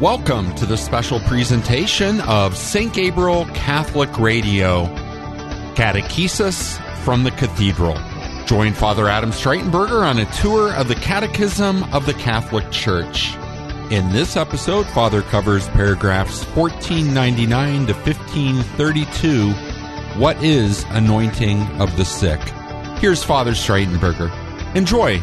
Welcome to the special presentation of St. Gabriel Catholic Radio, Catechesis from the Cathedral. Join Father Adam Streitenberger on a tour of the Catechism of the Catholic Church. In this episode, Father covers paragraphs 1499 to 1532, What is Anointing of the Sick? Here's Father Streitenberger. Enjoy!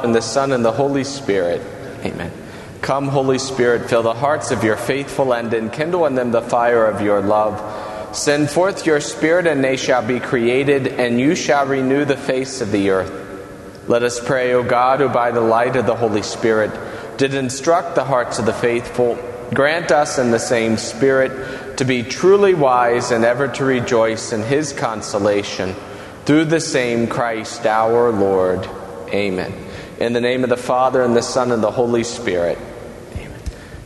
And the Son, and the Holy Spirit. Amen. Come, Holy Spirit, fill the hearts of your faithful and enkindle in them the fire of your love. Send forth your Spirit, and they shall be created, and you shall renew the face of the earth. Let us pray, O God, who by the light of the Holy Spirit did instruct the hearts of the faithful, grant us in the same Spirit to be truly wise and ever to rejoice in his consolation. Through the same Christ our Lord. Amen. In the name of the Father, and the Son, and the Holy Spirit. Amen.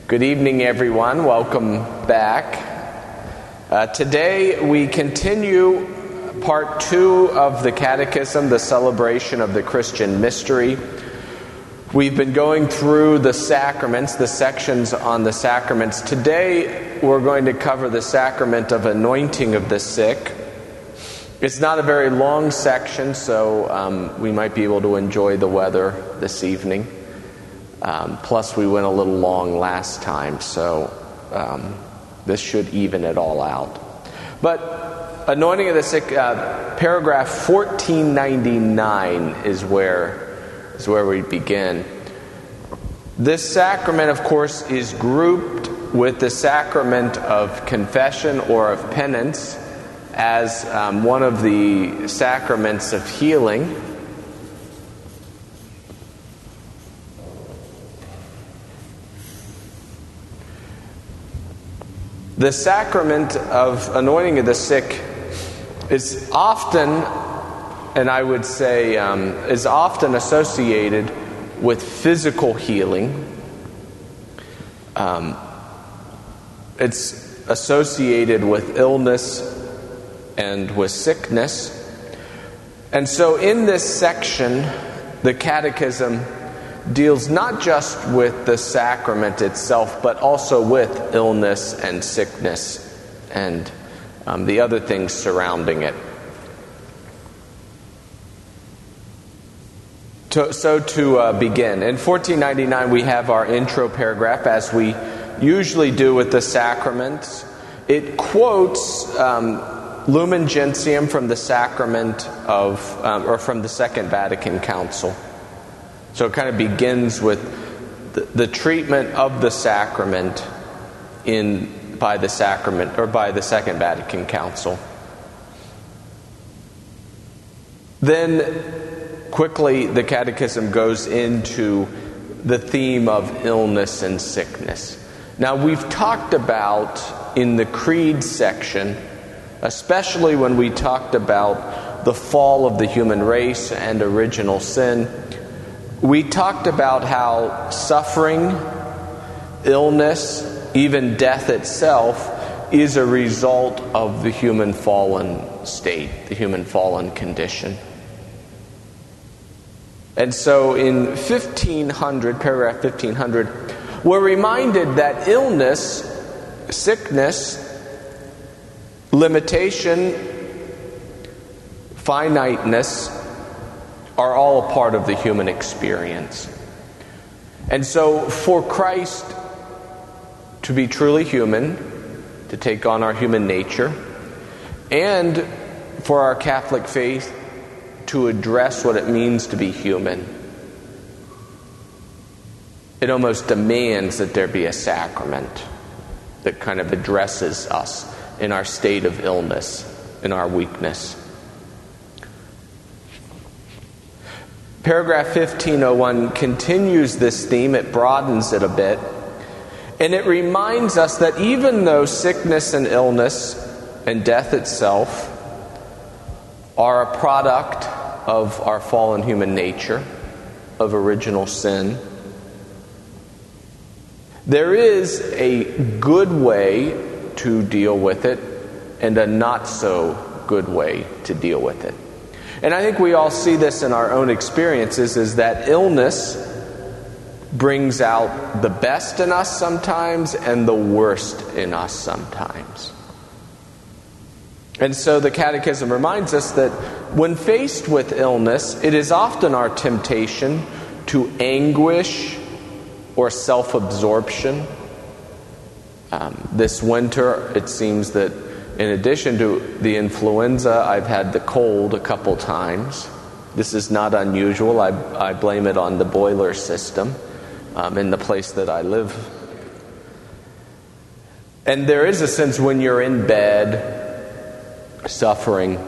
Good evening, everyone. Welcome back. Today we continue part 2 of the Catechism, the celebration of the Christian mystery. We've been going through the sacraments, the sections on the sacraments. Today we're going to cover the sacrament of anointing of the sick. It's not a very long section, so we might be able to enjoy the weather this evening. Plus, we went a little long last time, so this should even it all out. But anointing of the sick, paragraph 1499 is where we begin. This sacrament, of course, is grouped with the sacrament of confession or of penance, as one of the sacraments of healing. The sacrament of anointing of the sick is often, and I would say is often associated with physical healing. It's associated with illness and with sickness. And so in this section, the Catechism deals not just with the sacrament itself, but also with illness and sickness and the other things surrounding it. So to begin, in 1499 we have our intro paragraph, as we usually do with the sacraments. It quotes Lumen Gentium from the sacrament of, or from the Second Vatican Council. So it kind of begins with the treatment of the sacrament by the sacrament, or by the Second Vatican Council. Then quickly the Catechism goes into the theme of illness and sickness. Now, we've talked about in the Creed section, especially when we talked about the fall of the human race and original sin, we talked about how suffering, illness, even death itself is a result of the human fallen state, the human fallen condition. And so in 1500, paragraph 1500, we're reminded that illness, sickness, limitation, finiteness are all a part of the human experience. And so for Christ to be truly human, to take on our human nature, and for our Catholic faith to address what it means to be human, it almost demands that there be a sacrament that kind of addresses us in our state of illness, in our weakness. Paragraph 1501 continues this theme, it broadens it a bit, and it reminds us that even though sickness and illness and death itself are a product of our fallen human nature, of original sin, there is a good way to deal with it and a not so good way to deal with it. And I think we all see this in our own experiences, is that illness brings out the best in us sometimes and the worst in us sometimes. And so the Catechism reminds us that when faced with illness, it is often our temptation to anguish or self-absorption. This winter, it seems that in addition to the influenza, I've had the cold a couple times. This is not unusual. I blame it on the boiler system in the place that I live. And there is a sense when you're in bed suffering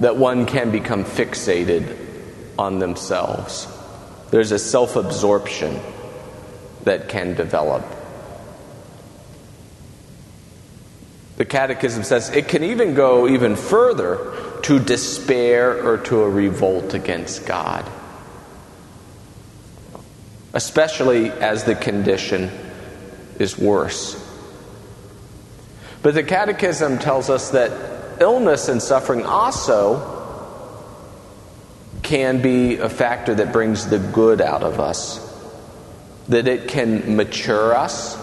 that one can become fixated on themselves. There's a self-absorption that can develop. The Catechism says it can even go even further to despair or to a revolt against God, especially as the condition is worse. But the Catechism tells us that illness and suffering also can be a factor that brings the good out of us, that it can mature us,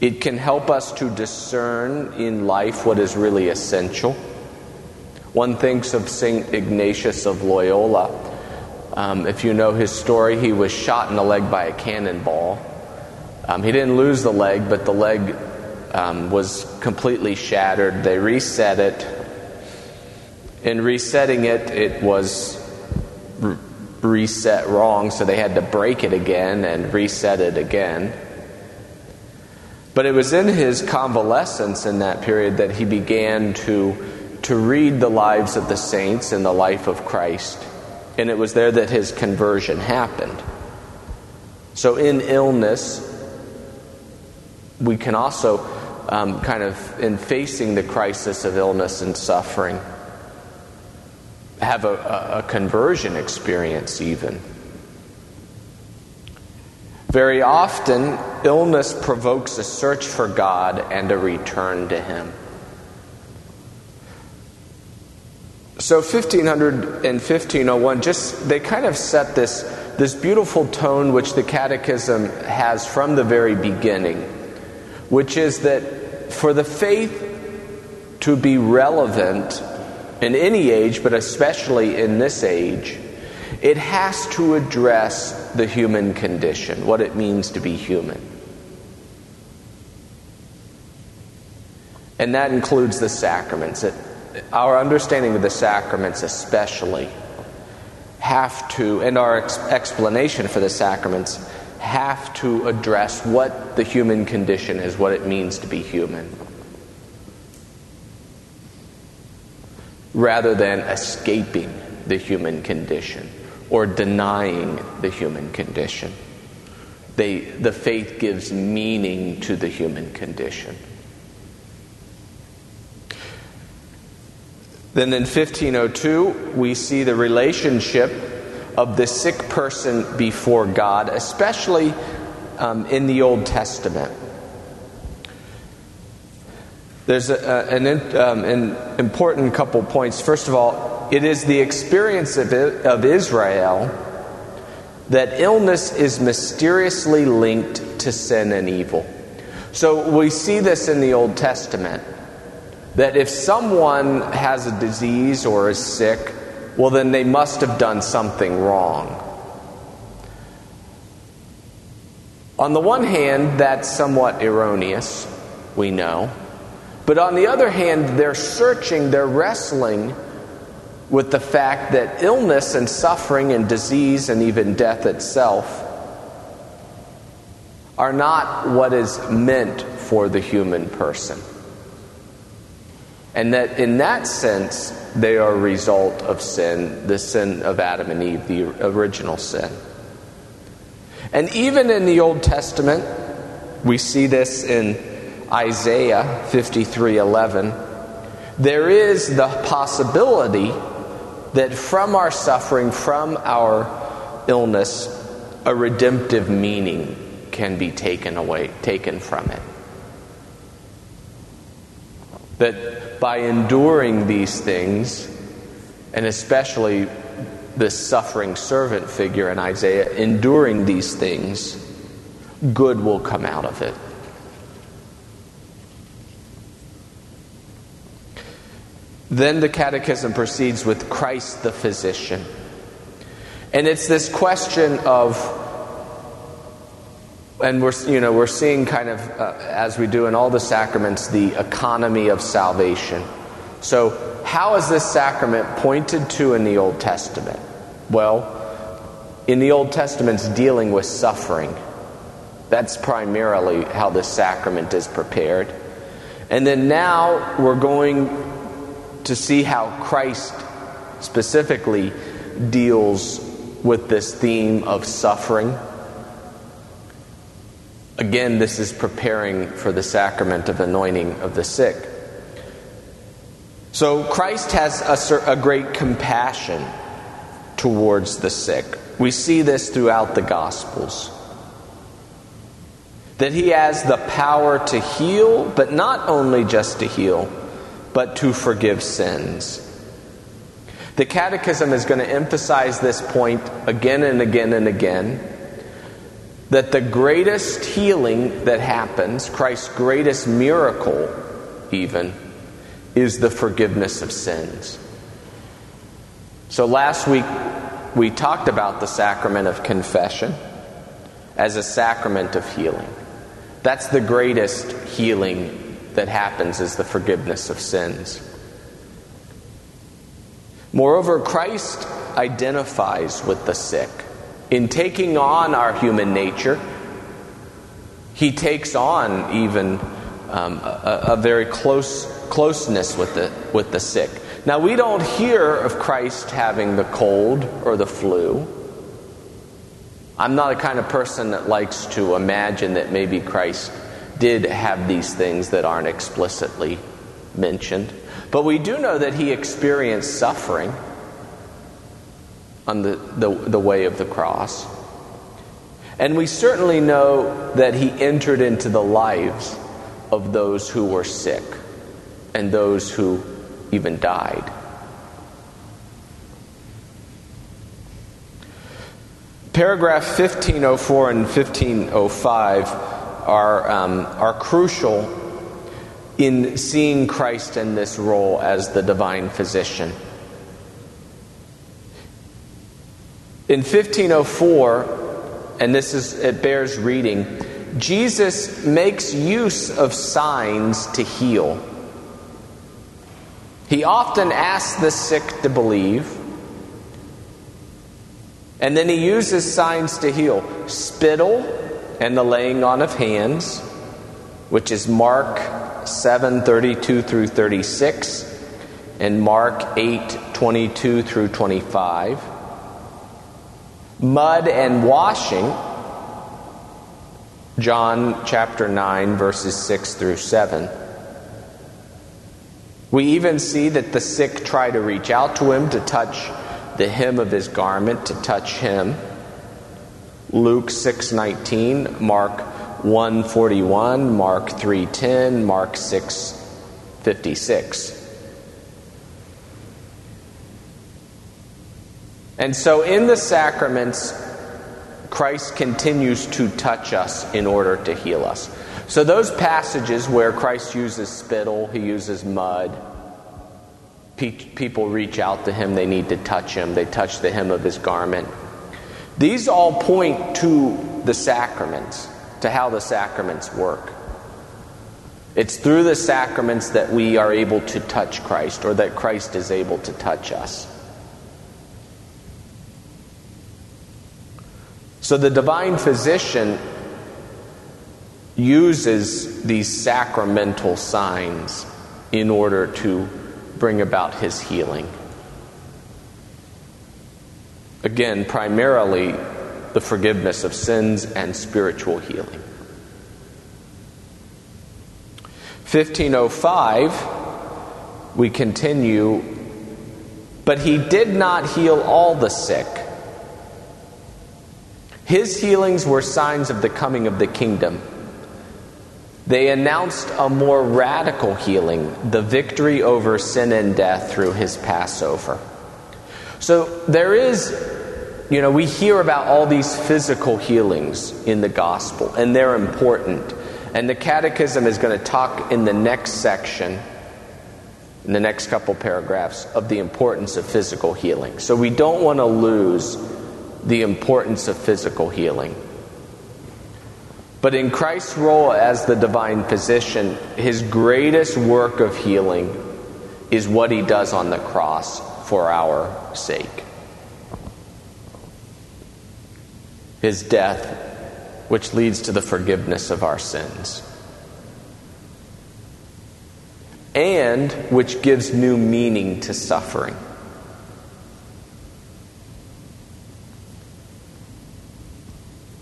it can help us to discern in life what is really essential. One thinks of St. Ignatius of Loyola. If you know his story, he was shot in the leg by a cannonball. He didn't lose the leg, but the leg was completely shattered. They reset it. In resetting it, it was reset wrong, so they had to break it again and reset it again. But it was in his convalescence in that period that he began to read the lives of the saints and the life of Christ. And it was there that his conversion happened. So in illness, we can also in facing the crisis of illness and suffering, have a conversion experience even. Very often, illness provokes a search for God and a return to Him. So 1500 and 1501, they kind of set this beautiful tone which the Catechism has from the very beginning, which is that for the faith to be relevant in any age, but especially in this age, it has to address the human condition, what it means to be human. And that includes the sacraments. Our understanding of the sacraments especially have to, and our explanation for the sacraments have to address what the human condition is, what it means to be human, rather than escaping the human condition or denying the human condition. The faith gives meaning to the human condition. Then in 1502, we see the relationship of the sick person before God, especially in the Old Testament. There's an important couple points. First of all, it is the experience of Israel that illness is mysteriously linked to sin and evil. So we see this in the Old Testament, that if someone has a disease or is sick, well, then they must have done something wrong. On the one hand, that's somewhat erroneous, we know. But on the other hand, they're wrestling with the fact that illness and suffering and disease and even death itself are not what is meant for the human person. And that in that sense, they are a result of sin, the sin of Adam and Eve, the original sin. And even in the Old Testament, we see this in Isaiah 53:11. There is the possibility that from our suffering, from our illness, a redemptive meaning can be taken from it. That by enduring these things, and especially this suffering servant figure in Isaiah, enduring these things, good will come out of it. Then the Catechism proceeds with Christ the Physician. And it's this question of, and we're seeing kind of, as we do in all the sacraments, the economy of salvation. So how is this sacrament pointed to in the Old Testament? Well, in the Old Testament's dealing with suffering. That's primarily how this sacrament is prepared. And then now we're going to see how Christ specifically deals with this theme of suffering. Again, this is preparing for the sacrament of anointing of the sick. So Christ has a great compassion towards the sick. We see this throughout the Gospels. That he has the power to heal, but not only just to heal, but to forgive sins. The Catechism is going to emphasize this point again and again and again, that the greatest healing that happens, Christ's greatest miracle even, is the forgiveness of sins. So last week we talked about the sacrament of confession as a sacrament of healing. That's the greatest healing that happens, is the forgiveness of sins. Moreover, Christ identifies with the sick. In taking on our human nature, he takes on even a very closeness with the sick. Now, we don't hear of Christ having the cold or the flu. I'm not a kind of person that likes to imagine that maybe Christ did have these things that aren't explicitly mentioned. But we do know that he experienced suffering on the way of the cross. And we certainly know that he entered into the lives of those who were sick and those who even died. Paragraph 1504 and 1505 are crucial in seeing Christ in this role as the divine physician. In 1504, and it bears reading, Jesus makes use of signs to heal. He often asks the sick to believe, and then he uses signs to heal. Spittle and the laying on of hands, which is Mark 7:32 through 36 and Mark 8:22 through 25. Mud and washing, John chapter 9 verses 6 through 7. We even see that the sick try to reach out to him, to touch the hem of his garment, to touch him. Luke 6:19, Mark 1:41, Mark 3:10, Mark 6:56. And so in the sacraments, Christ continues to touch us in order to heal us. So those passages where Christ uses spittle, he uses mud, people reach out to him, they need to touch him, they touch the hem of his garment. These all point to the sacraments, to how the sacraments work. It's through the sacraments that we are able to touch Christ, or that Christ is able to touch us. So the divine physician uses these sacramental signs in order to bring about his healing. Again, primarily the forgiveness of sins and spiritual healing. 1505, we continue, but he did not heal all the sick. His healings were signs of the coming of the kingdom. They announced a more radical healing, the victory over sin and death through his Passover. So there is, we hear about all these physical healings in the gospel, and they're important. And the Catechism is going to talk in the next section, in the next couple paragraphs, of the importance of physical healing. So we don't want to lose the importance of physical healing. But in Christ's role as the divine physician, his greatest work of healing is what he does on the cross for our sake. His death, which leads to the forgiveness of our sins, and which gives new meaning to suffering.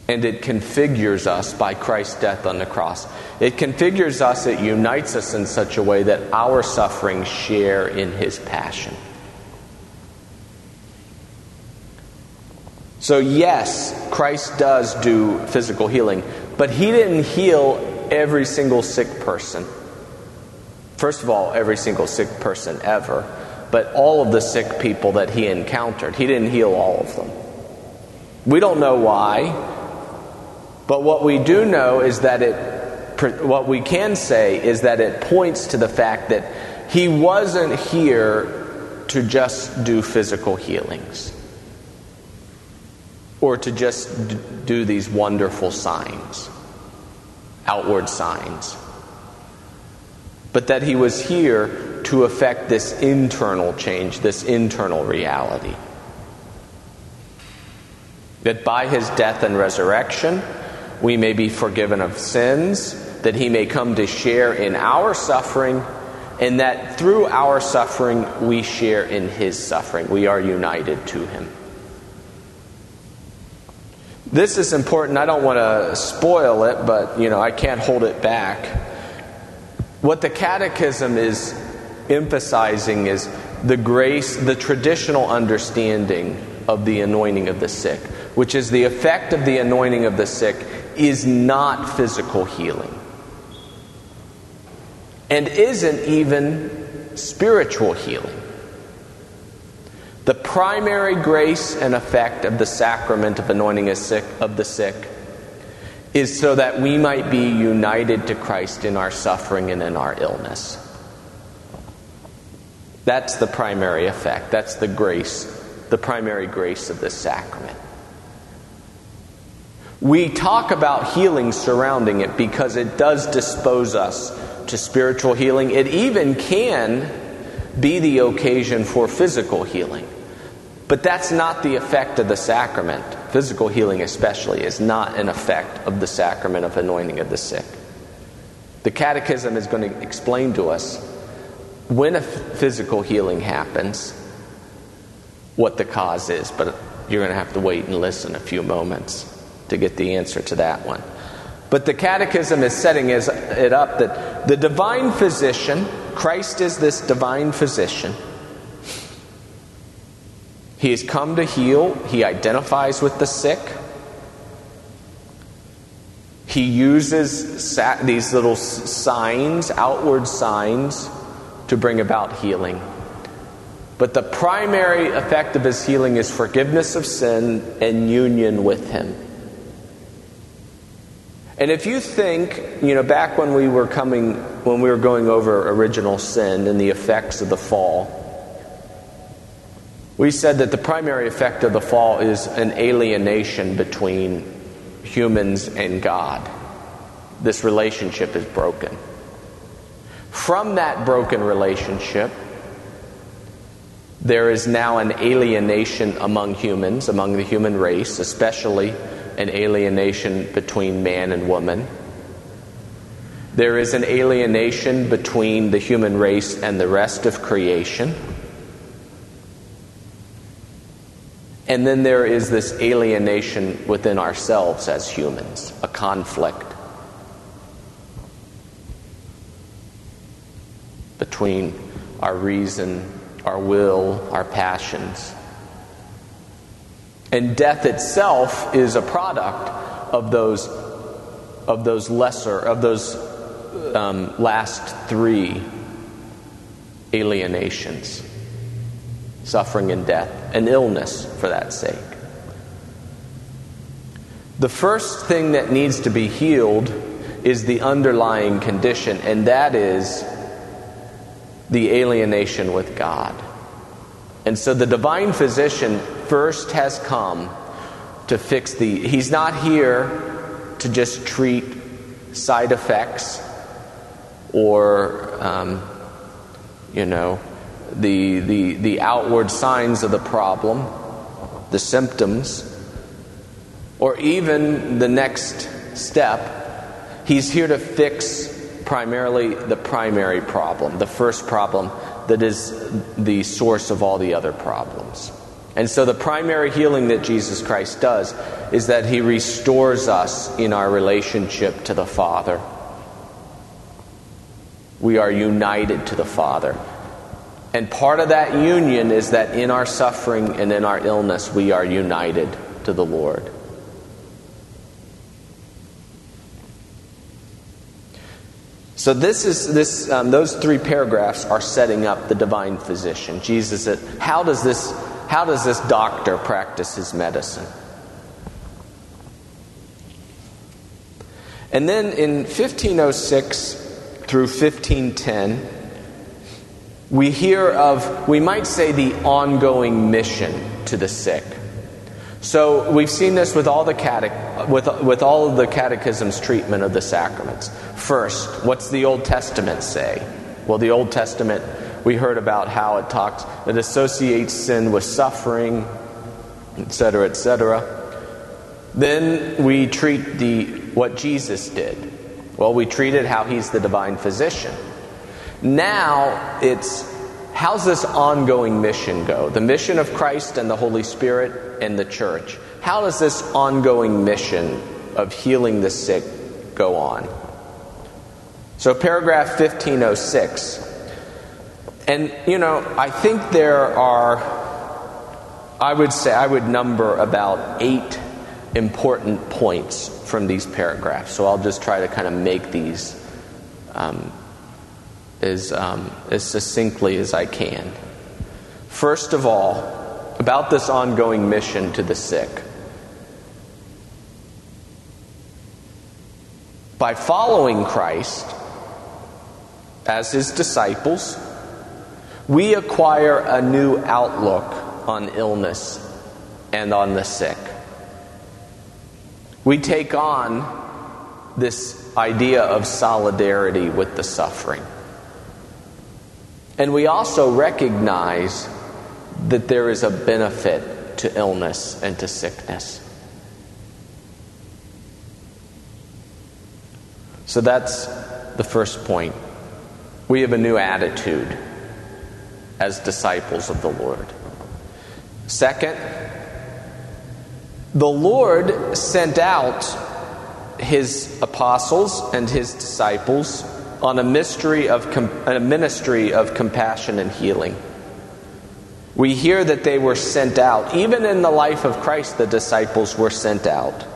And it configures us by Christ's death on the cross. It configures us, it unites us in such a way that our sufferings share in his passion. So yes, Christ does do physical healing, but he didn't heal every single sick person. First of all, every single sick person ever, but all of the sick people that he encountered. He didn't heal all of them. We don't know why, but what we do know is that what we can say is that it points to the fact that he wasn't here to just do physical healings or to just do these wonderful signs, outward signs, but that he was here to effect this internal change, this internal reality. That by his death and resurrection, we may be forgiven of sins, that he may come to share in our suffering, and that through our suffering, we share in his suffering. We are united to him. This is important. I don't want to spoil it, but, I can't hold it back. What the Catechism is emphasizing is the grace, the traditional understanding of the anointing of the sick, which is the effect of the anointing of the sick is not physical healing and isn't even spiritual healing. The primary grace and effect of the sacrament of anointing of the sick is so that we might be united to Christ in our suffering and in our illness. That's the primary effect. That's the grace, the primary grace of this sacrament. We talk about healing surrounding it because it does dispose us to spiritual healing. It even can be the occasion for physical healing. But that's not the effect of the sacrament. Physical healing especially is not an effect of the sacrament of anointing of the sick. The Catechism is going to explain to us when a physical healing happens, what the cause is, but you're going to have to wait and listen a few moments to get the answer to that one. But the Catechism is setting it up that the divine physician, Christ is this divine physician. He has come to heal. He identifies with the sick. He uses these little signs, outward signs, to bring about healing. But the primary effect of his healing is forgiveness of sin and union with him. And if you think, back when when we were going over original sin and the effects of the fall, we said that the primary effect of the fall is an alienation between humans and God. This relationship is broken. From that broken relationship, there is now an alienation among humans, among the human race, especially an alienation between man and woman. There is an alienation between the human race and the rest of creation. And then there is this alienation within ourselves as humans, a conflict between our reason, our will, our passions. And death itself is a product of those last three alienations. suffering and death, and illness for that sake. The first thing that needs to be healed is the underlying condition, and that is the alienation with God. And so the divine physician first has come to fix the... He's not here to just treat side effects or, the outward signs of the problem, the symptoms, or even the next step. He's here to fix primarily the primary problem, the first problem that is the source of all the other problems. And so the primary healing that Jesus Christ does is that he restores us in our relationship to the Father. We are united to the Father. And part of that union is that in our suffering and in our illness, we are united to the Lord. So those three paragraphs are setting up the divine physician. Jesus said, how does this doctor practice his medicine? And then in 1506 through 1510, we hear of, we might say, the ongoing mission to the sick. So we've seen this with all the all of the catechism's treatment of the sacraments. First, what's the Old Testament say? Well, the Old Testament, we heard about how it talks, it associates sin with suffering, etc., etc. Then we treat what Jesus did. Well, we treated how he's the divine physician. Now it's, how's this ongoing mission go? The mission of Christ and the Holy Spirit and the Church. How does this ongoing mission of healing the sick go on? So paragraph 1506. And, I think there are, I would number about 8 important points from these paragraphs. So I'll just try to kind of make these as succinctly as I can. First of all, about this ongoing mission to the sick. By following Christ as his disciples, we acquire a new outlook on illness and on the sick. We take on this idea of solidarity with the suffering. And we also recognize that there is a benefit to illness and to sickness. So that's the first point. We have a new attitude as disciples of the Lord. Second, the Lord sent out his apostles and his disciples on a ministry of compassion and healing. We hear that they were sent out. Even in the life of Christ, the disciples were sent out.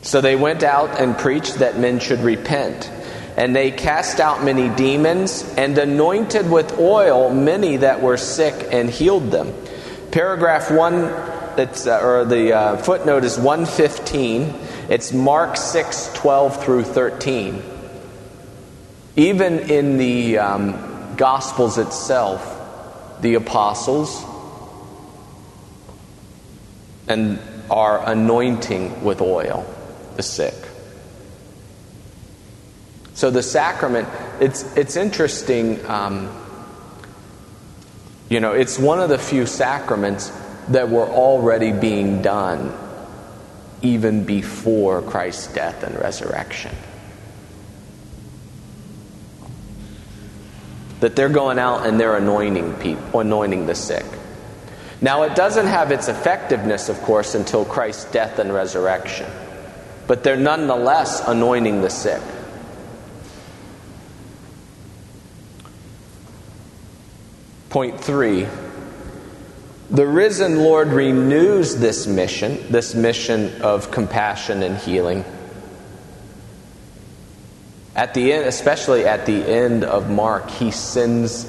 So they went out and preached that men should repent. And they cast out many demons and anointed with oil many that were sick and healed them. Paragraph 1, the footnote is 115. It's Mark 6:12 through 13. Even in the Gospels itself, the apostles and are anointing with oil the sick. So the sacrament, it's interesting. It's one of the few sacraments that were already being done even before Christ's death and resurrection. That they're going out and they're anointing people, anointing the sick. Now, it doesn't have its effectiveness, of course, until Christ's death and resurrection. But they're nonetheless anointing the sick. Point 3. The risen Lord renews this mission of compassion and healing. At the end, especially at the end of Mark, he sends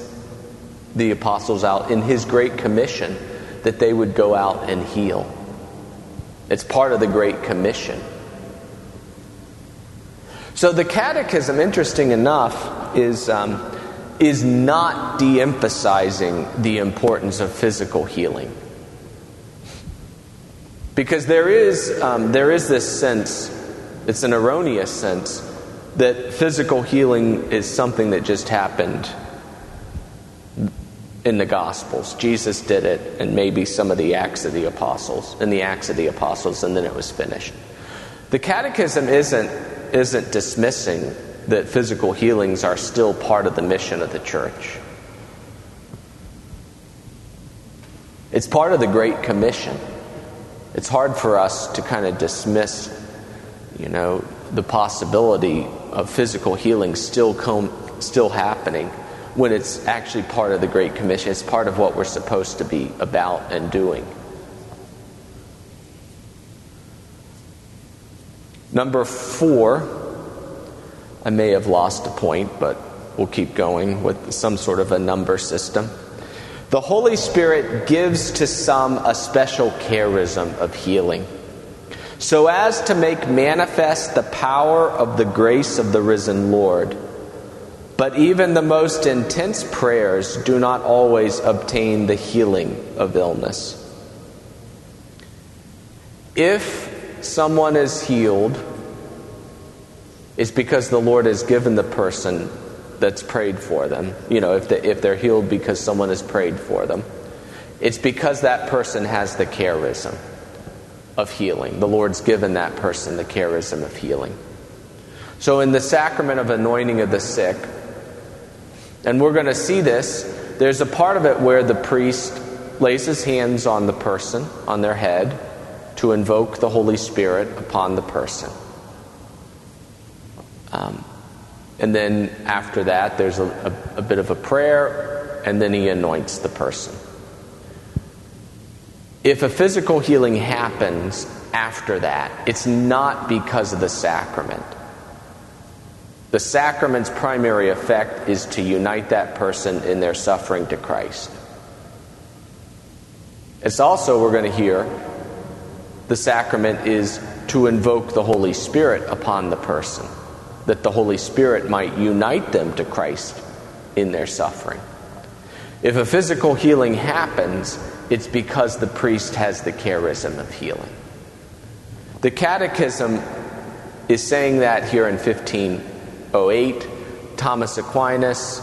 the apostles out in his great commission, that they would go out and heal. It's part of the Great Commission. So the Catechism, interesting enough, is not de-emphasizing the importance of physical healing. Because there is this sense, it's an erroneous sense, that physical healing is something that just happened in the Gospels. Jesus did it, and maybe some of the Acts of the Apostles, and then it was finished. The Catechism isn't dismissing that physical healings are still part of the mission of the Church. It's part of the Great Commission. It's hard for us to kind of dismiss, the possibility of physical healing still happening when it's actually part of the Great Commission. It's part of what we're supposed to be about and doing. Number 4, I may have lost a point, but we'll keep going with some sort of a number system. The Holy Spirit gives to some a special charism of healing, so as to make manifest the power of the grace of the risen Lord. But even the most intense prayers do not always obtain the healing of illness. If someone is healed, it's because the Lord has given the person that's prayed for them. If they're healed because someone has prayed for them, it's because that person has the charism of healing. The Lord's given that person the charism of healing. So in the sacrament of anointing of the sick, and we're going to see this, there's a part of it where the priest lays his hands on the person, on their head, to invoke the Holy Spirit upon the person. And then after that, there's a bit of a prayer, and then he anoints the person. If a physical healing happens after that, it's not because of the sacrament. The sacrament's primary effect is to unite that person in their suffering to Christ. It's also, we're going to hear, the sacrament is to invoke the Holy Spirit upon the person, that the Holy Spirit might unite them to Christ in their suffering. If a physical healing happens, it's because the priest has the charism of healing. The Catechism is saying that here in 1508. Thomas Aquinas,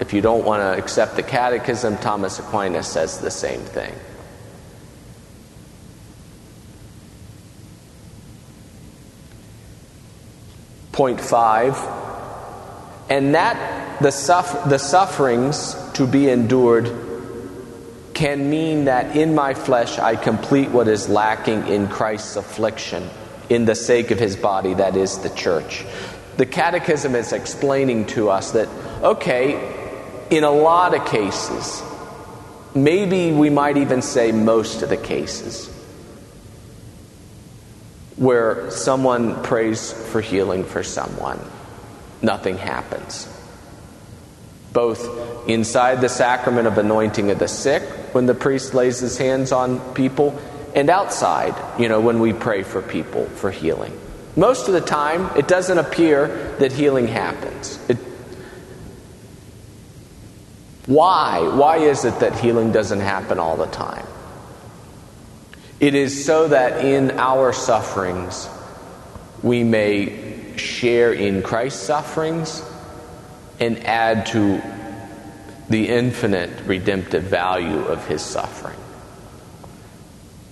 if you don't want to accept the Catechism, Thomas Aquinas says the same thing. Point 5, and that the sufferings to be endured can mean that in my flesh I complete what is lacking in Christ's affliction, in the sake of his body, that is the Church. The Catechism is explaining to us that, in a lot of cases, maybe we might even say most of the cases, where someone prays for healing for someone, nothing happens. Both inside the sacrament of anointing of the sick, when the priest lays his hands on people, and outside, when we pray for people for healing. Most of the time, it doesn't appear that healing happens. Why? Why is it that healing doesn't happen all the time? It is so that in our sufferings, we may share in Christ's sufferings and add to the infinite redemptive value of his suffering.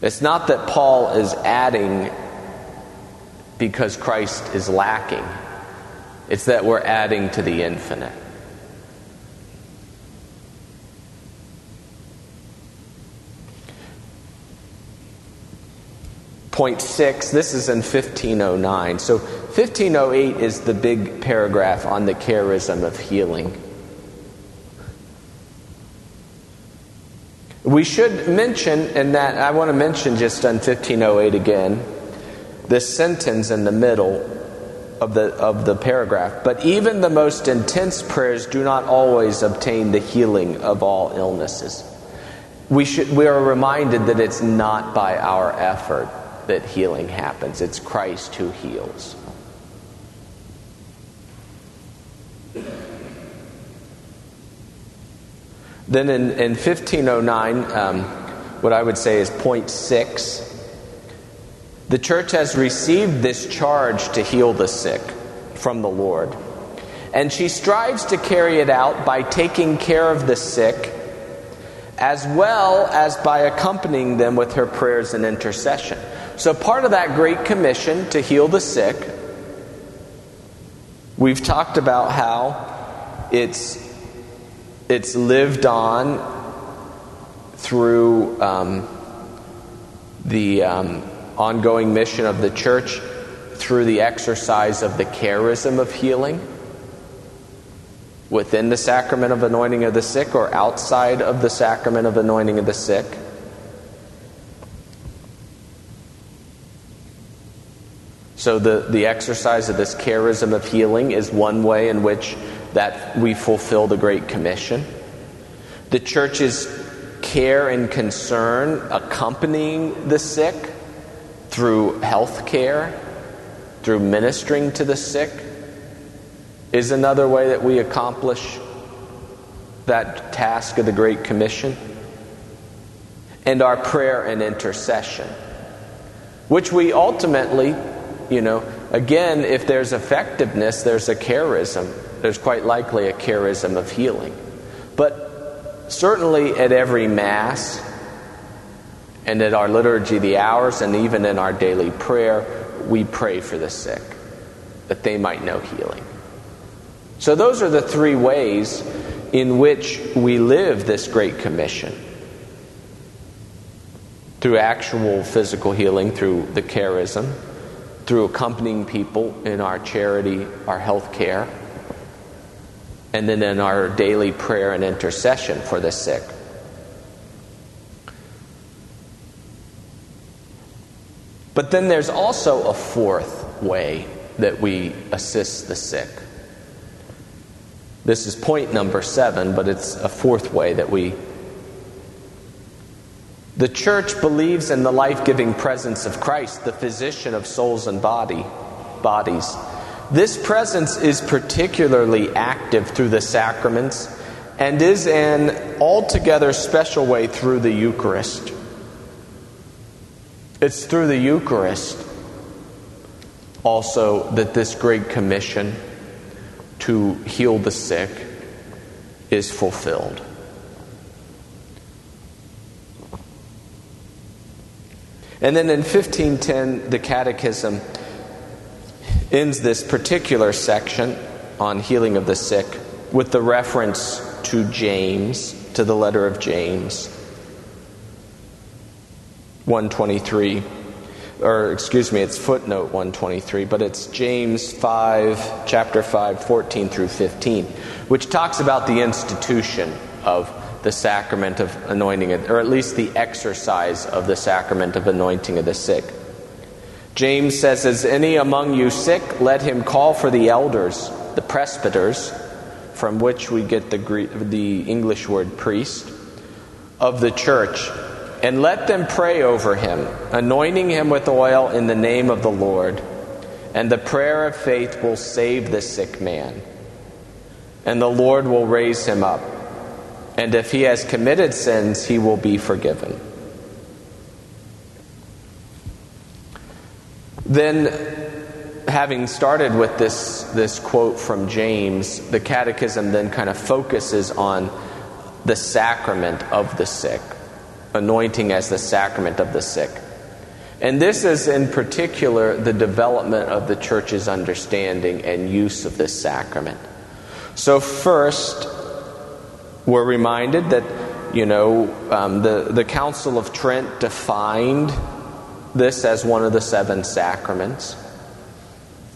It's not that Paul is adding because Christ is lacking. It's that we're adding to the infinite. Point 6, this is in 1509. So 1508 is the big paragraph on the charism of healing. We should mention, and that I want to mention just on 1508 again, this sentence in the middle of the paragraph. But even the most intense prayers do not always obtain the healing of all illnesses. We are reminded that it's not by our effort that healing happens. It's Christ who heals. Then in 1509, what I would say is point 6, the Church has received this charge to heal the sick from the Lord, and she strives to carry it out by taking care of the sick as well as by accompanying them with her prayers and intercession. So part of that great commission to heal the sick, we've talked about how it's lived on through the ongoing mission of the Church through the exercise of the charism of healing within the sacrament of anointing of the sick or outside of the sacrament of anointing of the sick. So the exercise of this charism of healing is one way in which that we fulfill the Great Commission. The Church's care and concern accompanying the sick through health care, through ministering to the sick, is another way that we accomplish that task of the Great Commission. And our prayer and intercession, which we ultimately, again, if there's effectiveness, there's a charism. There's quite likely a charism of healing. But certainly at every Mass and at our Liturgy of the Hours and even in our daily prayer, we pray for the sick, that they might know healing. So those are the three ways in which we live this Great Commission: through actual physical healing, through the charism, through accompanying people in our charity, our health care, and then in our daily prayer and intercession for the sick. But then there's also a fourth way that we assist the sick. This is point number 7, but it's a fourth way that we... The Church believes in the life-giving presence of Christ, the physician of souls and bodies. This presence is particularly active through the sacraments and is an altogether special way through the Eucharist. It's through the Eucharist also that this Great Commission to heal the sick is fulfilled. And then in 1510, the Catechism ends this particular section on healing of the sick with the reference to James, to the letter of James 1:23, or excuse me, it's footnote 1:23, but it's James 5, chapter 5, 14 through 15, which talks about the institution of the sacrament of anointing, or at least the exercise of the sacrament of anointing of the sick. James says, "Is any among you sick? Let him call for the elders, the presbyters," from which we get the English word priest, "of the church, and let them pray over him, anointing him with oil in the name of the Lord. And the prayer of faith will save the sick man, and the Lord will raise him up. And if he has committed sins, he will be forgiven." Then, having started with this quote from James, the Catechism then kind of focuses on the sacrament of the sick, anointing as the sacrament of the sick. And this is in particular the development of the Church's understanding and use of this sacrament. So first, we're reminded that, the Council of Trent defined this as one of the 7 sacraments.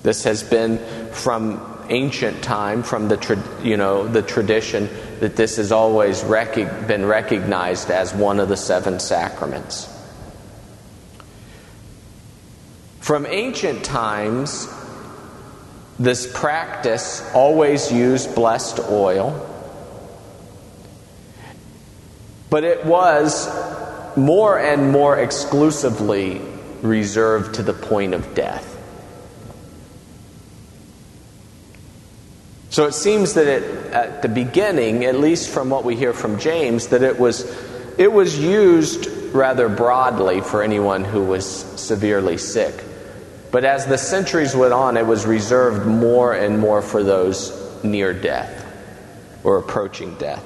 This has been from ancient time, from the tradition, that this has always been recognized as one of the 7 sacraments. From ancient times, This practice, always used blessed oil, but it was more and more exclusively reserved to the point of death. So it seems that at the beginning, at least from what we hear from James, that it was used rather broadly for anyone who was severely sick. But as the centuries went on, it was reserved more and more for those near death or approaching death.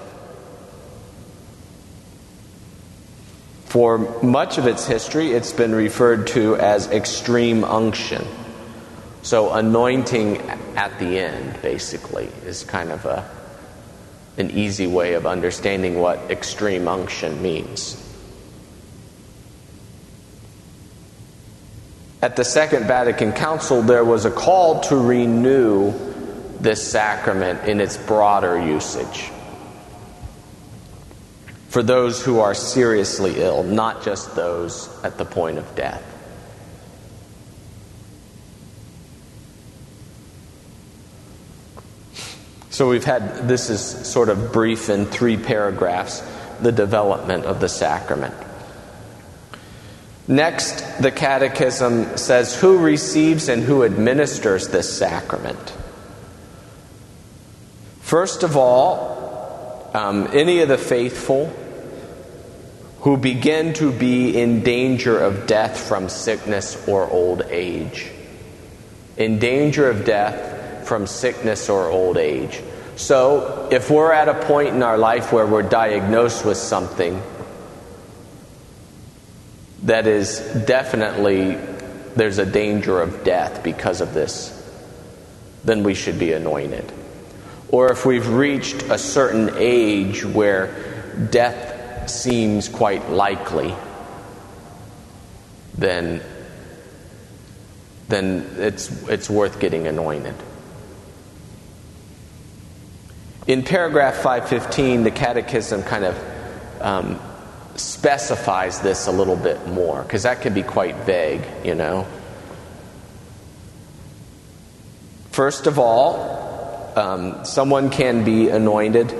For much of its history, it's been referred to as extreme unction. So anointing at the end, basically, is kind of an easy way of understanding what extreme unction means. At the Second Vatican Council, there was a call to renew this sacrament in its broader usage for those who are seriously ill, not just those at the point of death. So this is sort of brief in 3 paragraphs, the development of the sacrament. Next, the Catechism says who receives and who administers this sacrament. First of all, any of the faithful who begin to be in danger of death from sickness or old age. In danger of death from sickness or old age. So, if we're at a point in our life where we're diagnosed with something that is definitely, there's a danger of death because of this, then we should be anointed. Or if we've reached a certain age where death seems quite likely, then it's worth getting anointed. In paragraph 515, the Catechism kind of specifies this a little bit more, because that can be quite vague, you know. First of all, someone can be anointed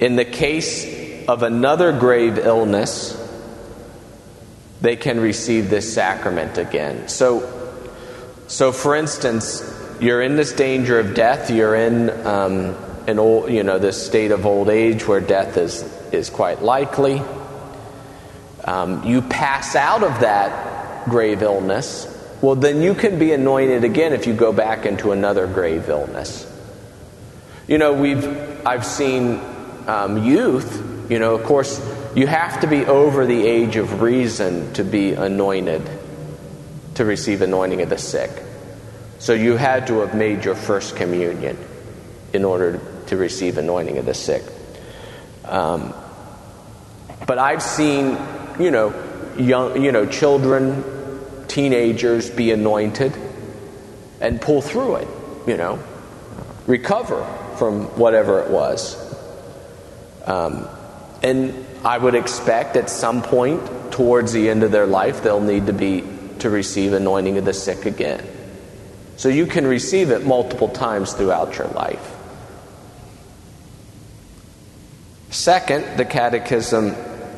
in the case of another grave illness. They can receive this sacrament again. So for instance, you're in this danger of death. You're in this state of old age where death is quite likely. You pass out of that grave illness, well, then you can be anointed again if you go back into another grave illness. You know, I've seen youth, you know, of course, you have to be over the age of reason to be anointed, to receive anointing of the sick. So you had to have made your first communion in order to receive anointing of the sick. But I've seen, you know, children, teenagers be anointed and pull through it, you know, recover from whatever it was. And I would expect at some point towards the end of their life, they'll need to receive anointing of the sick again. So you can receive it multiple times throughout your life. Second, the Catechism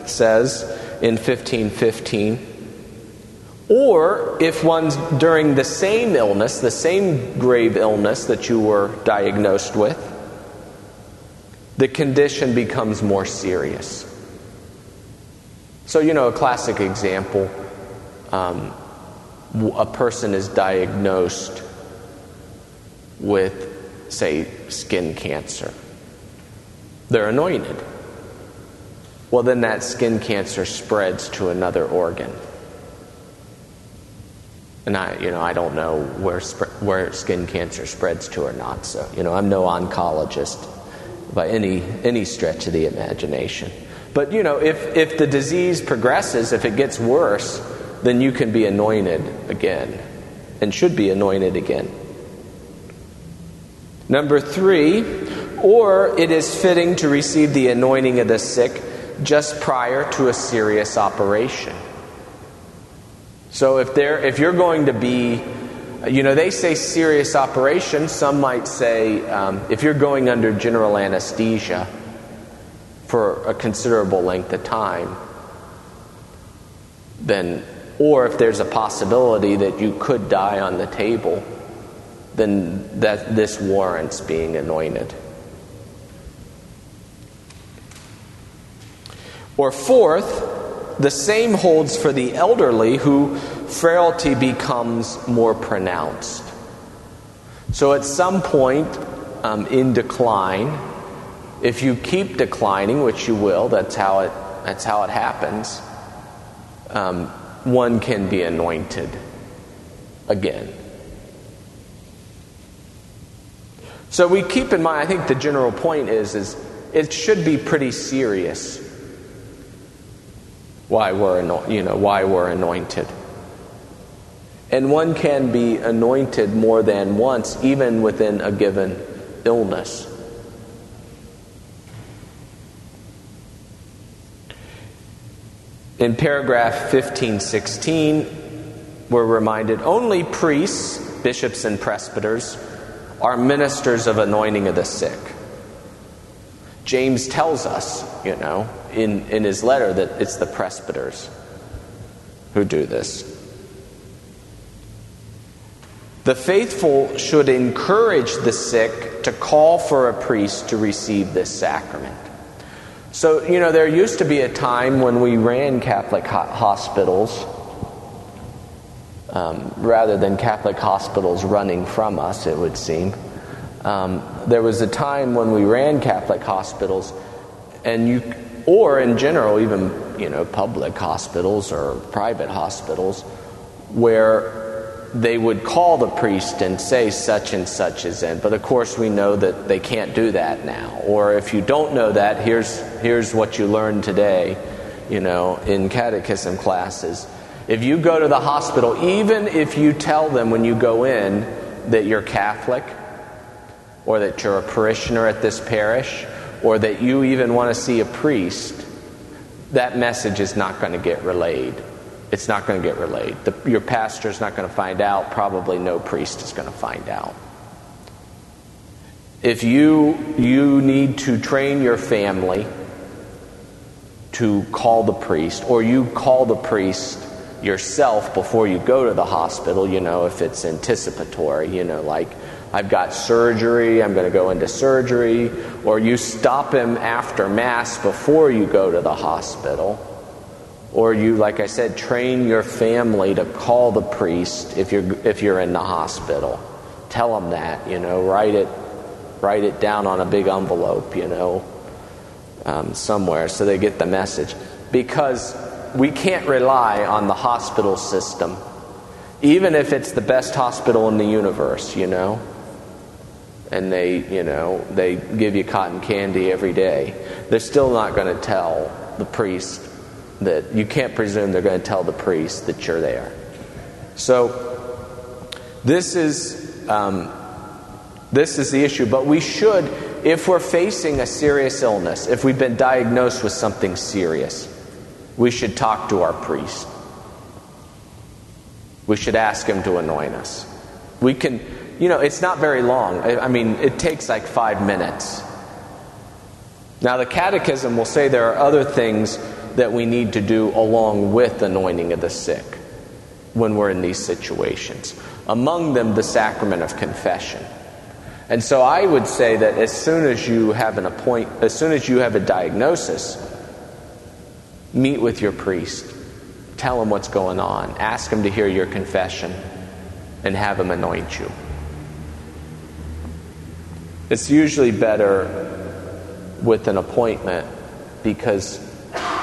says in 1515, or if one's during the same illness, the same grave illness that you were diagnosed with, the condition becomes more serious. So, you know, a classic example, a person is diagnosed with, say, skin cancer. They're anointed. Well, then that skin cancer spreads to another organ. And I don't know where skin cancer spreads to or not. So, you know, I'm no oncologist by any stretch of the imagination. But, you know, if the disease progresses, if it gets worse, then you can be anointed again and should be anointed again. Number 3, or it is fitting to receive the anointing of the sick just prior to a serious operation. So if you're going to be You know, they say serious operation. Some might say if you're going under general anesthesia for a considerable length of time, then, or if there's a possibility that you could die on the table, then that this warrants being anointed. Or fourth, the same holds for the elderly who frailty becomes more pronounced. So at some point in decline, if you keep declining, which you will, that's how it happens, one can be anointed again. So we keep in mind, I think the general point is it should be pretty serious why we're anointed. And one can be anointed more than once, even within a given illness. In paragraph 1516, we're reminded only priests, bishops, and presbyters are ministers of anointing of the sick. James tells us, you know, in his letter that it's the presbyters who do this. The faithful should encourage the sick to call for a priest to receive this sacrament. So, you know, there used to be a time when we ran Catholic hospitals rather than Catholic hospitals running from us, it would seem. There was a time when we ran Catholic hospitals, or in general, even, you know, public hospitals or private hospitals, where they would call the priest and say such and such is in. But of course we know that they can't do that now. Or if you don't know that, here's what you learned today, you know, in catechism classes. If you go to the hospital, even if you tell them when you go in that you're Catholic, or that you're a parishioner at this parish, or that you even want to see a priest, that message is not going to get relayed. It's not going to get relayed. Your pastor's not going to find out. Probably no priest is going to find out. If you need to train your family to call the priest, or you call the priest yourself before you go to the hospital, you know, if it's anticipatory, you know, like I've got surgery, I'm going to go into surgery, or you stop him after Mass before you go to the hospital. Or you, like I said, train your family to call the priest if you're in the hospital. Tell them that, you know, write it down on a big envelope, you know, somewhere so they get the message. Because we can't rely on the hospital system, even if it's the best hospital in the universe, you know. And they give you cotton candy every day. They're still not going to tell the priest. That you can't presume they're going to tell the priest that you're there. So this is the issue. But we should, if we're facing a serious illness, if we've been diagnosed with something serious, we should talk to our priest. We should ask him to anoint us. We can, you know, it's not very long. I mean, it takes like 5 minutes. Now the Catechism will say there are other things that we need to do along with anointing of the sick when we're in these situations. Among them, the sacrament of confession. And so I would say that as soon as you have a diagnosis, meet with your priest. Tell him what's going on. Ask him to hear your confession and have him anoint you. It's usually better with an appointment, because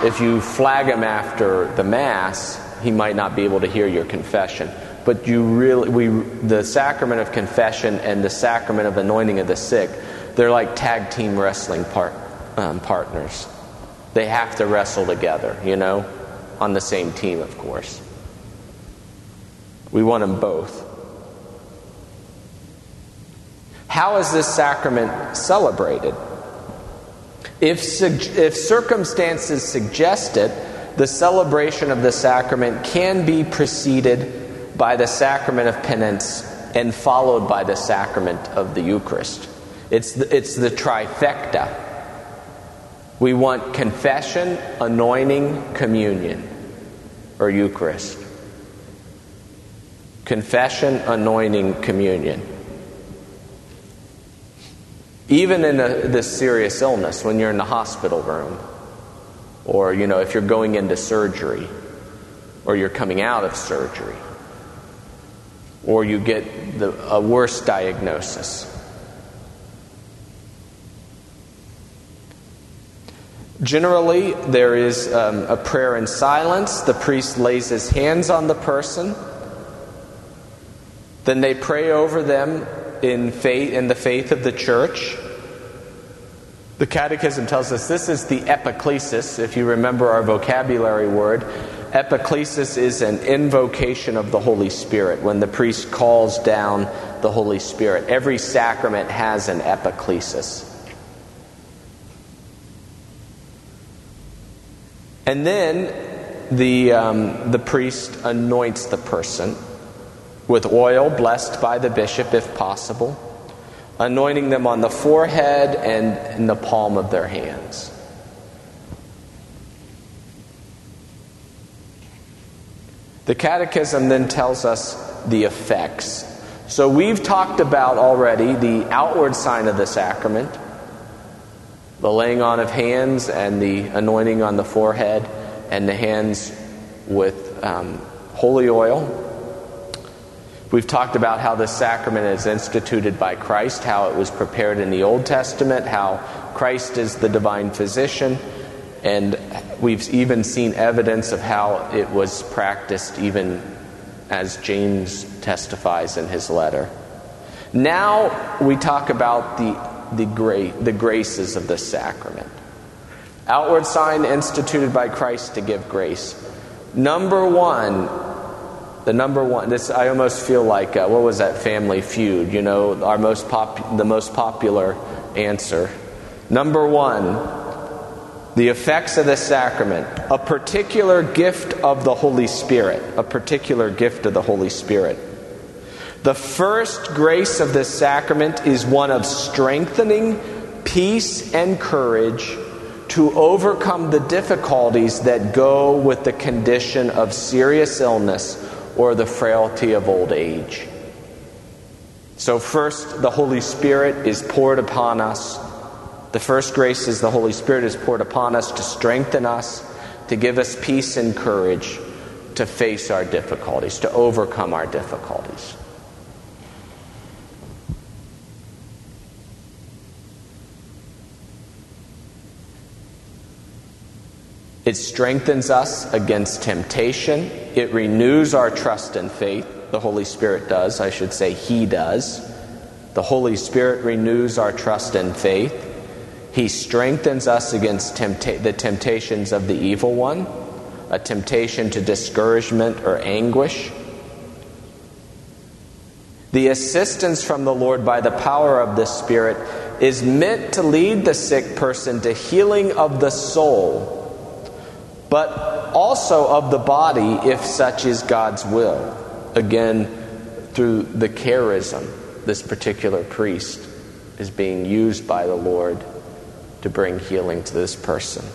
if you flag him after the Mass, he might not be able to hear your confession. But the sacrament of confession and the sacrament of anointing of the sick, they're like tag team wrestling partners. They have to wrestle together, you know, on the same team, of course. We want them both. How is this sacrament celebrated? If circumstances suggest it, the celebration of the sacrament can be preceded by the sacrament of penance and followed by the sacrament of the Eucharist. It's the trifecta. We want confession, anointing, communion, or Eucharist. Confession, anointing, communion. Even in this serious illness, when you're in the hospital room, or, you know, if you're going into surgery, or you're coming out of surgery, or you get a worse diagnosis. Generally, there is a prayer in silence. The priest lays his hands on the person. Then they pray over them in the faith of the Church. The Catechism tells us this is the epiclesis, if you remember our vocabulary word. Epiclesis is an invocation of the Holy Spirit, when the priest calls down the Holy Spirit. Every sacrament has an epiclesis. And then the priest anoints the person with oil blessed by the bishop, if possible, anointing them on the forehead and in the palm of their hands. The Catechism then tells us the effects. So we've talked about already the outward sign of the sacrament, the laying on of hands and the anointing on the forehead and the hands with holy oil. We've talked about how the sacrament is instituted by Christ, how it was prepared in the Old Testament, how Christ is the divine physician, and we've even seen evidence of how it was practiced even as James testifies in his letter. Now we talk about the graces of the sacrament. Outward sign instituted by Christ to give grace. The number one, this I almost feel like, what was that Family Feud? You know, the most popular answer. Number one, the effects of the sacrament. A particular gift of the Holy Spirit. A particular gift of the Holy Spirit. The first grace of this sacrament is one of strengthening peace and courage to overcome the difficulties that go with the condition of serious illness or the frailty of old age. So first, the Holy Spirit is poured upon us. The first grace is the Holy Spirit is poured upon us to strengthen us, to give us peace and courage to face our difficulties, to overcome our difficulties. It strengthens us against temptation. It renews our trust and faith. The Holy Spirit does. I should say He does. The Holy Spirit renews our trust and faith. He strengthens us against the temptations of the evil one, a temptation to discouragement or anguish. The assistance from the Lord by the power of the Spirit is meant to lead the sick person to healing of the soul, but also of the body, if such is God's will. Again, through the charism, this particular priest is being used by the Lord to bring healing to this person.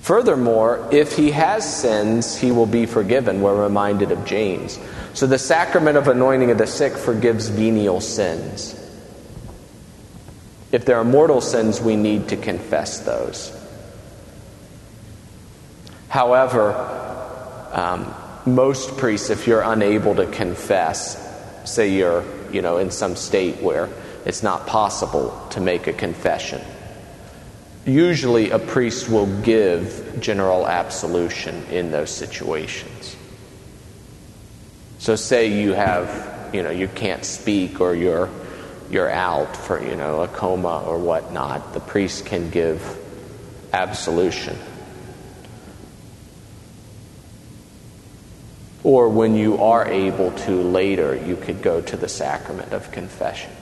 Furthermore, if he has sins, he will be forgiven. We're reminded of James. So the sacrament of anointing of the sick forgives venial sins. If there are mortal sins, we need to confess those. However, most priests, if you're unable to confess, say you're, in some state where it's not possible to make a confession, usually a priest will give general absolution in those situations. So say you have, you can't speak, or you're out for, a coma or whatnot, the priest can give absolution. Or when you are able to later, you could go to the sacrament of confession.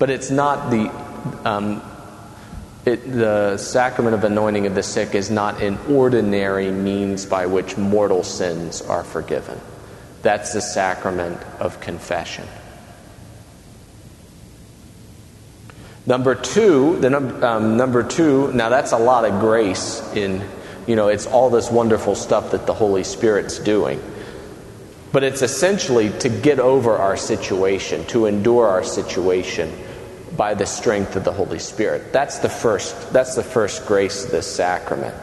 But it's not the the sacrament of anointing of the sick is not an ordinary means by which mortal sins are forgiven. That's the sacrament of confession. Number two. Now that's a lot of grace in, it's all this wonderful stuff that the Holy Spirit's doing. But it's essentially to get over our situation, to endure our situation by the strength of the Holy Spirit. That's the first grace of this sacrament.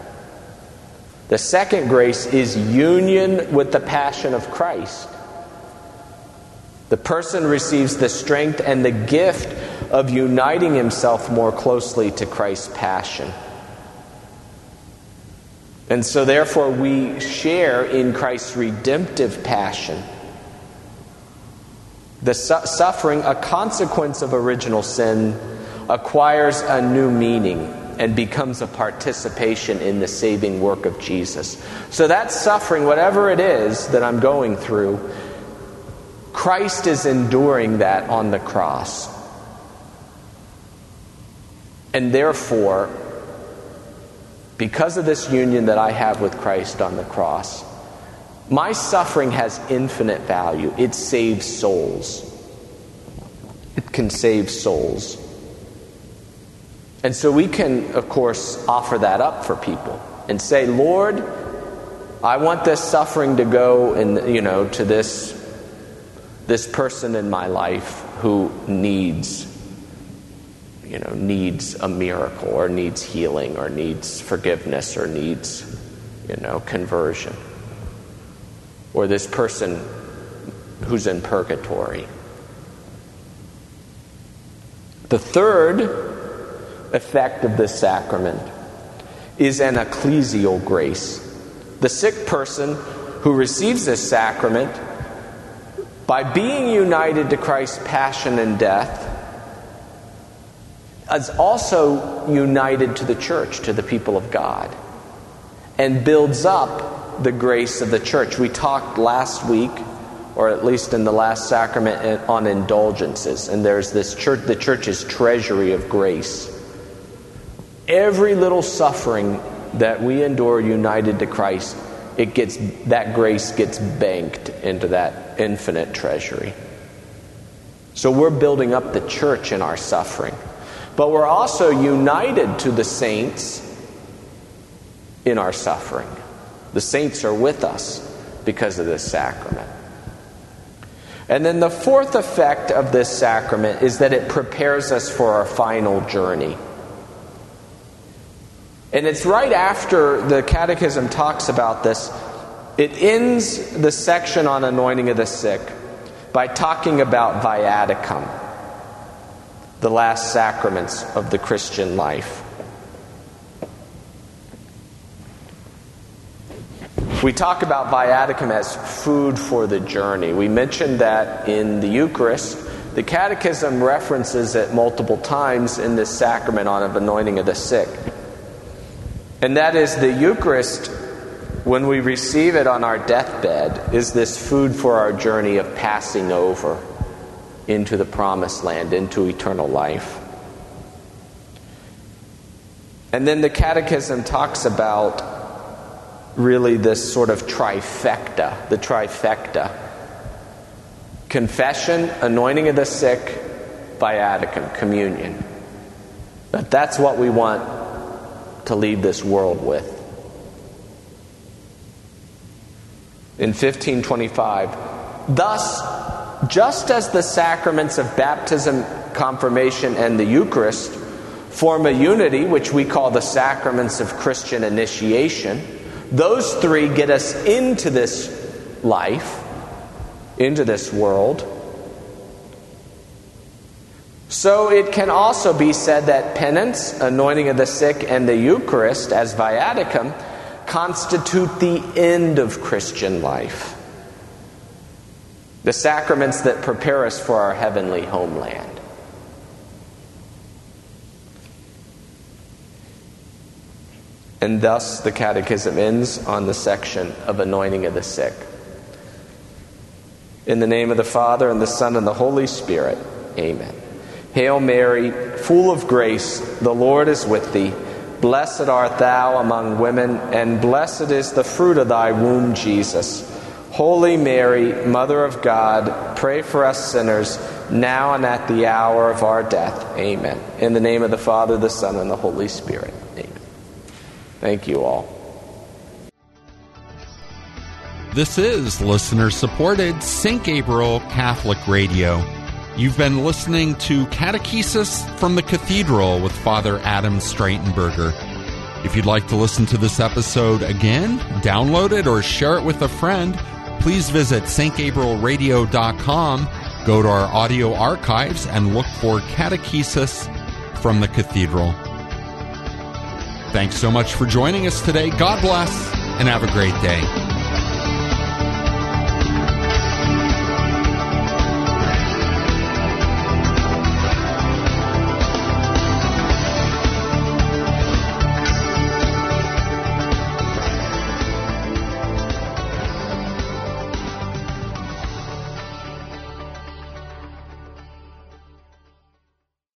The second grace is union with the passion of Christ. The person receives the strength and the gift of uniting himself more closely to Christ's passion. And so therefore we share in Christ's redemptive passion, the suffering, a consequence of original sin, acquires a new meaning and becomes a participation in the saving work of Jesus. So that suffering, whatever it is that I'm going through, Christ is enduring that on the cross. And therefore, because of this union that I have with Christ on the cross, my suffering has infinite value. It saves souls. It can save souls. And so we can, of course, offer that up for people and say, Lord, I want this suffering to go and, to this person in my life who needs a miracle or needs healing or needs forgiveness or needs, conversion. Or this person who's in purgatory. The third effect of this sacrament is an ecclesial grace. The sick person who receives this sacrament, by being united to Christ's passion and death, is also united to the church, to the people of God, and builds up the grace of the church. We talked last week, or at least in the last sacrament, on indulgences, and there's this church, the church's treasury of grace. Every little suffering that we endure united to Christ, that grace gets banked into that infinite treasury. So we're building up the church in our suffering. But we're also united to the saints in our suffering. The saints are with us because of this sacrament. And then the fourth effect of this sacrament is that it prepares us for our final journey. And it's right after the Catechism talks about this. It ends the section on anointing of the sick by talking about viaticum, the last sacraments of the Christian life. We talk about viaticum as food for the journey. We mentioned that in the Eucharist. The Catechism references it multiple times in this sacrament on the anointing of the sick. And that is, the Eucharist, when we receive it on our deathbed, is this food for our journey of passing over into the promised land, into eternal life. And then the Catechism talks about really this sort of trifecta, the trifecta: confession, anointing of the sick, viaticum, communion. But that's what we want to leave this world with. In 1525, thus, just as the sacraments of baptism, confirmation, and the Eucharist form a unity, which we call the sacraments of Christian initiation, those three get us into this life, into this world. So it can also be said that penance, anointing of the sick, and the Eucharist as viaticum constitute the end of Christian life, the sacraments that prepare us for our heavenly homeland. And thus the Catechism ends on the section of anointing of the sick. In the name of the Father, and the Son, and the Holy Spirit, amen. Hail Mary, full of grace, the Lord is with thee. Blessed art thou among women, and blessed is the fruit of thy womb, Jesus. Holy Mary, Mother of God, pray for us sinners, now and at the hour of our death. Amen. In the name of the Father, the Son, and the Holy Spirit. Amen. Thank you all. This is listener-supported St. Gabriel Catholic Radio. You've been listening to Catechesis from the Cathedral with Father Adam Streitenberger. If you'd like to listen to this episode again, download it or share it with a friend, please visit stgabrielradio.com, go to our audio archives, and look for Catechesis from the Cathedral. Thanks so much for joining us today. God bless, and have a great day.